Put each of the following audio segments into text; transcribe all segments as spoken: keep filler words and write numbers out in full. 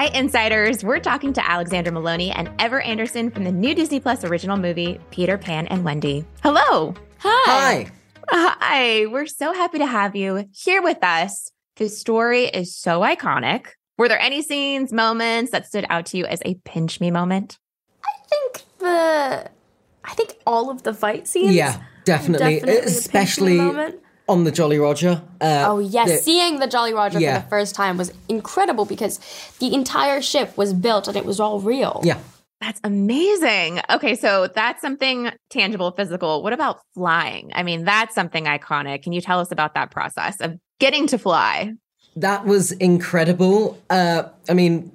Hi, Insiders. We're talking to Alexander Molony and Ever Anderson from the new Disney Plus original movie, Peter Pan and Wendy. Hello. Hi. Hi. Hi. We're so happy to have you here with us. The story is so iconic. Were there any scenes, moments that stood out to you as a pinch me moment? I think the, I think all of the fight scenes. Yeah, definitely. definitely Especially on the Jolly Roger. Uh, oh, yes. The, Seeing the Jolly Roger yeah. for the first time was incredible because the entire ship was built and it was all real. Yeah. That's amazing. Okay, so that's something tangible, physical. What about flying? I mean, that's something iconic. Can you tell us about that process of getting to fly? That was incredible. Uh, I mean,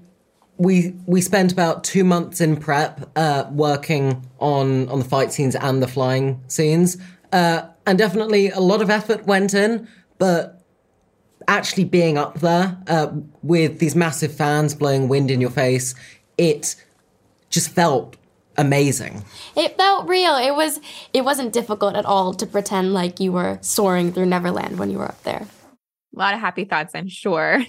we we spent about two months in prep uh, working on, on the fight scenes and the flying scenes. Uh, and definitely a lot of effort went in, but actually being up there uh, with these massive fans blowing wind in your face, it just felt amazing. It felt real. It was, it wasn't difficult at all to pretend like you were soaring through Neverland when you were up there. A lot of happy thoughts, I'm sure.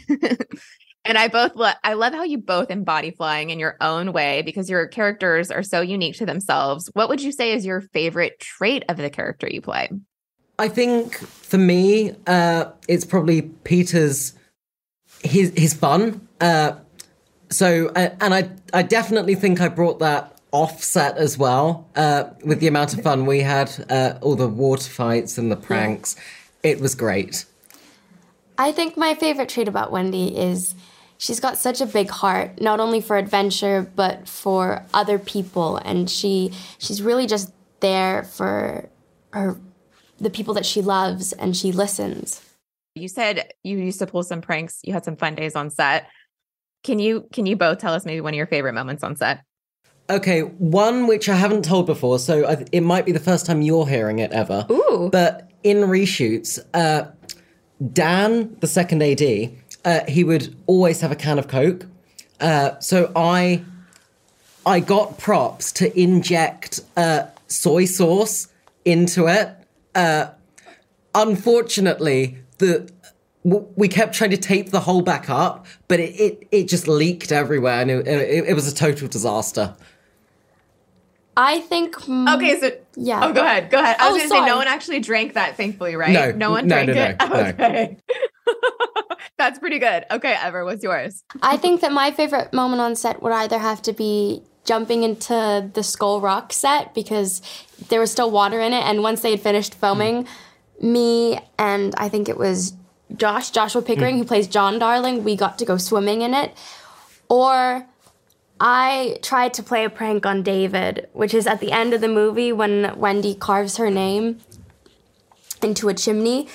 And I both lo- I love how you both embody flying in your own way because your characters are so unique to themselves. What would you say is your favorite trait of the character you play? I think for me, uh, it's probably Peter's his his fun. Uh, so I, and I I definitely think I brought that offset as well uh, with the amount of fun we had, uh, all the water fights and the pranks. It was great. I think my favorite trait about Wendy is she's got such a big heart, not only for adventure, but for other people. And she she's really just there for her, the people that she loves, and she listens. You said you used to pull some pranks. You had some fun days on set. Can you can you both tell us maybe one of your favorite moments on set? Okay, one which I haven't told before, so I, it might be the first time you're hearing it ever. Ooh. But in reshoots, uh, Dan, the second A D, uh, he would always have a can of Coke. Uh, so I I got props to inject uh, soy sauce into it. Uh, unfortunately, the w- we kept trying to tape the hole back up, but it, it, it just leaked everywhere, and it, it, it was a total disaster. I think... Okay, so... Yeah. Oh, go ahead. Go ahead. I was oh, going to say, no one actually drank that, thankfully, right? No. No one no, drank no, no, it? No, okay. No. That's pretty good. Okay, Ever, what's yours? I think that my favorite moment on set would either have to be jumping into the Skull Rock set because there was still water in it, and once they had finished filming, mm. me and I think it was Josh, Joshua Pickering, mm. who plays John Darling, we got to go swimming in it. Or... I tried to play a prank on David, which is at the end of the movie when Wendy carves her name into a chimney.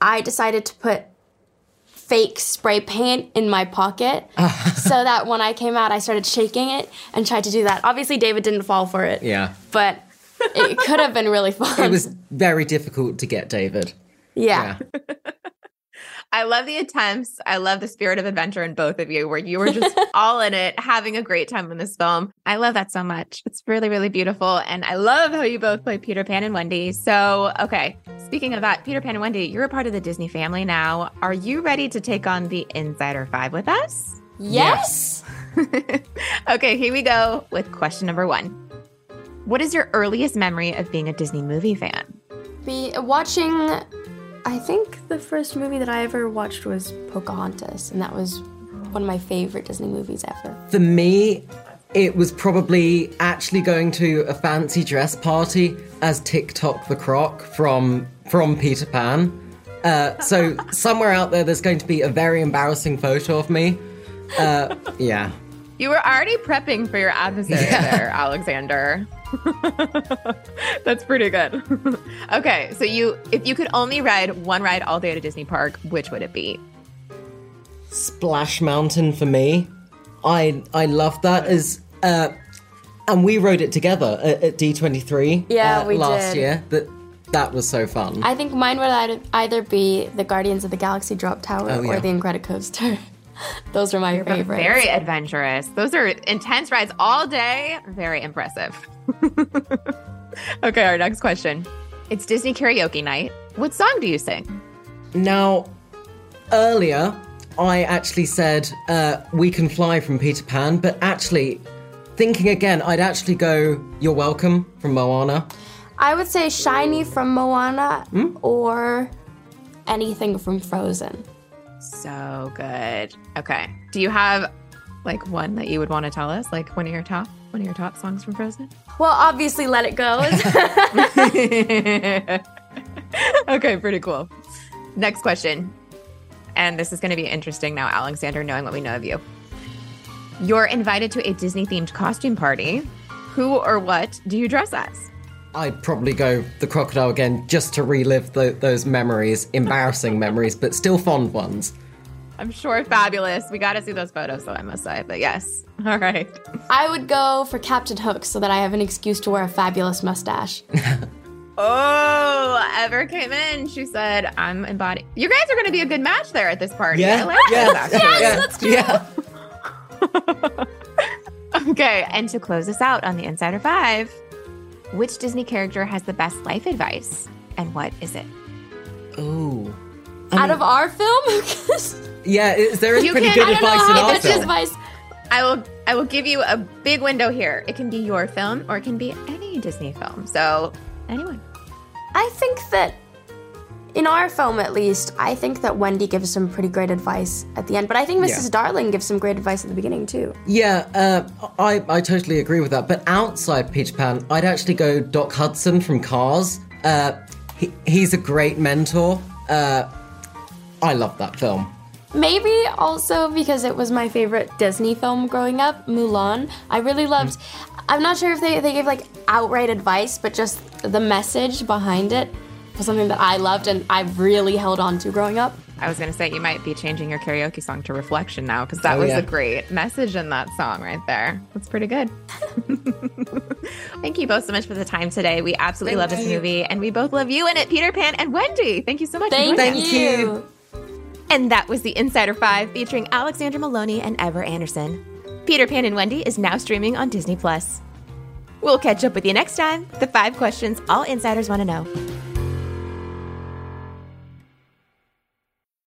I decided to put fake spray paint in my pocket so that when I came out, I started shaking it and tried to do that. Obviously, David didn't fall for it. Yeah. But it could have been really fun. It was very difficult to get David. Yeah. yeah. I love the attempts. I love the spirit of adventure in both of you, where you were just all in it, having a great time in this film. I love that so much. It's really, really beautiful. And I love how you both play Peter Pan and Wendy. So, okay, speaking of that, Peter Pan and Wendy, you're a part of the Disney family now. Are you ready to take on the Insider Five with us? Yes. yes. Okay, here we go with question number one. What is your earliest memory of being a Disney movie fan? Be watching... I think the first movie that I ever watched was Pocahontas, and that was one of my favorite Disney movies ever. For me, it was probably actually going to a fancy dress party as TikTok the Croc from from Peter Pan. Uh, so somewhere out there, there's going to be a very embarrassing photo of me. Uh, yeah. You were already prepping for your adversary yeah. there, Alexander. That's pretty good. Okay, so you if you could only ride one ride all day at a Disney park, which would it be? Splash Mountain for me. I I love that as uh, and we rode it together at, at D twenty-three yeah, uh, we last did. year. That that was so fun. I think mine would either be the Guardians of the Galaxy drop tower oh, yeah. or the Incredicoaster. Those are my You're favorites. Very adventurous. Those are intense rides all day. Very impressive. Okay, our next question. It's Disney karaoke night. What song do you sing? Now, earlier, I actually said uh, We Can Fly from Peter Pan, but actually, thinking again, I'd actually go You're Welcome from Moana. I would say Shiny from Moana hmm? or anything from Frozen. So good. Okay. Do you have like one that you would want to tell us? Like one of your top, one of your top songs from Frozen? Well, obviously Let It Go. Okay, pretty cool. Next question. And this is going to be interesting now, Alexander, knowing what we know of you. You're invited to a Disney-themed costume party. Who or what do you dress as? I'd probably go the crocodile again just to relive the, those memories, embarrassing memories, but still fond ones. I'm sure fabulous. We got to see those photos, though, I must say, but yes. All right. I would go for Captain Hook so that I have an excuse to wear a fabulous mustache. Oh, Ever came in. She said, I'm embodying. You guys are going to be a good match there at this party. Yeah, I like yeah. Yes, yeah. Let's do it. Okay, and to close us out on the Insider Five, which Disney character has the best life advice, and what is it? Ooh. Um, out of our film? Yeah, is, there is you pretty can, good advice in our film. Advice. I will, I will give you a big window here. It can be your film, or it can be any Disney film. So, anyone. I think that, in our film at least, I think that Wendy gives some pretty great advice at the end. But I think Missus Yeah. Darling gives some great advice at the beginning, too. Yeah, uh, I, I totally agree with that. But outside Peter Pan, I'd actually go Doc Hudson from Cars. Uh, he, he's a great mentor. Uh, I love that film. Maybe also because it was my favorite Disney film growing up, Mulan. I really loved... Mm. I'm not sure if they, they gave, like, outright advice, but just the message behind it was something that I loved and I really held on to growing up. I was going to say, you might be changing your karaoke song to Reflection now, because that oh, was yeah. a great message in that song right there. That's pretty good. Thank you both so much for the time today. We absolutely thank love you. This movie, and we both love you in it, Peter Pan and Wendy. Thank you so much. Thank, thank you. And that was the Insider Five featuring Alexander Molony and Ever Anderson. Peter Pan and Wendy is now streaming on Disney Plus. We'll catch up with you next time. The five questions all insiders want to know.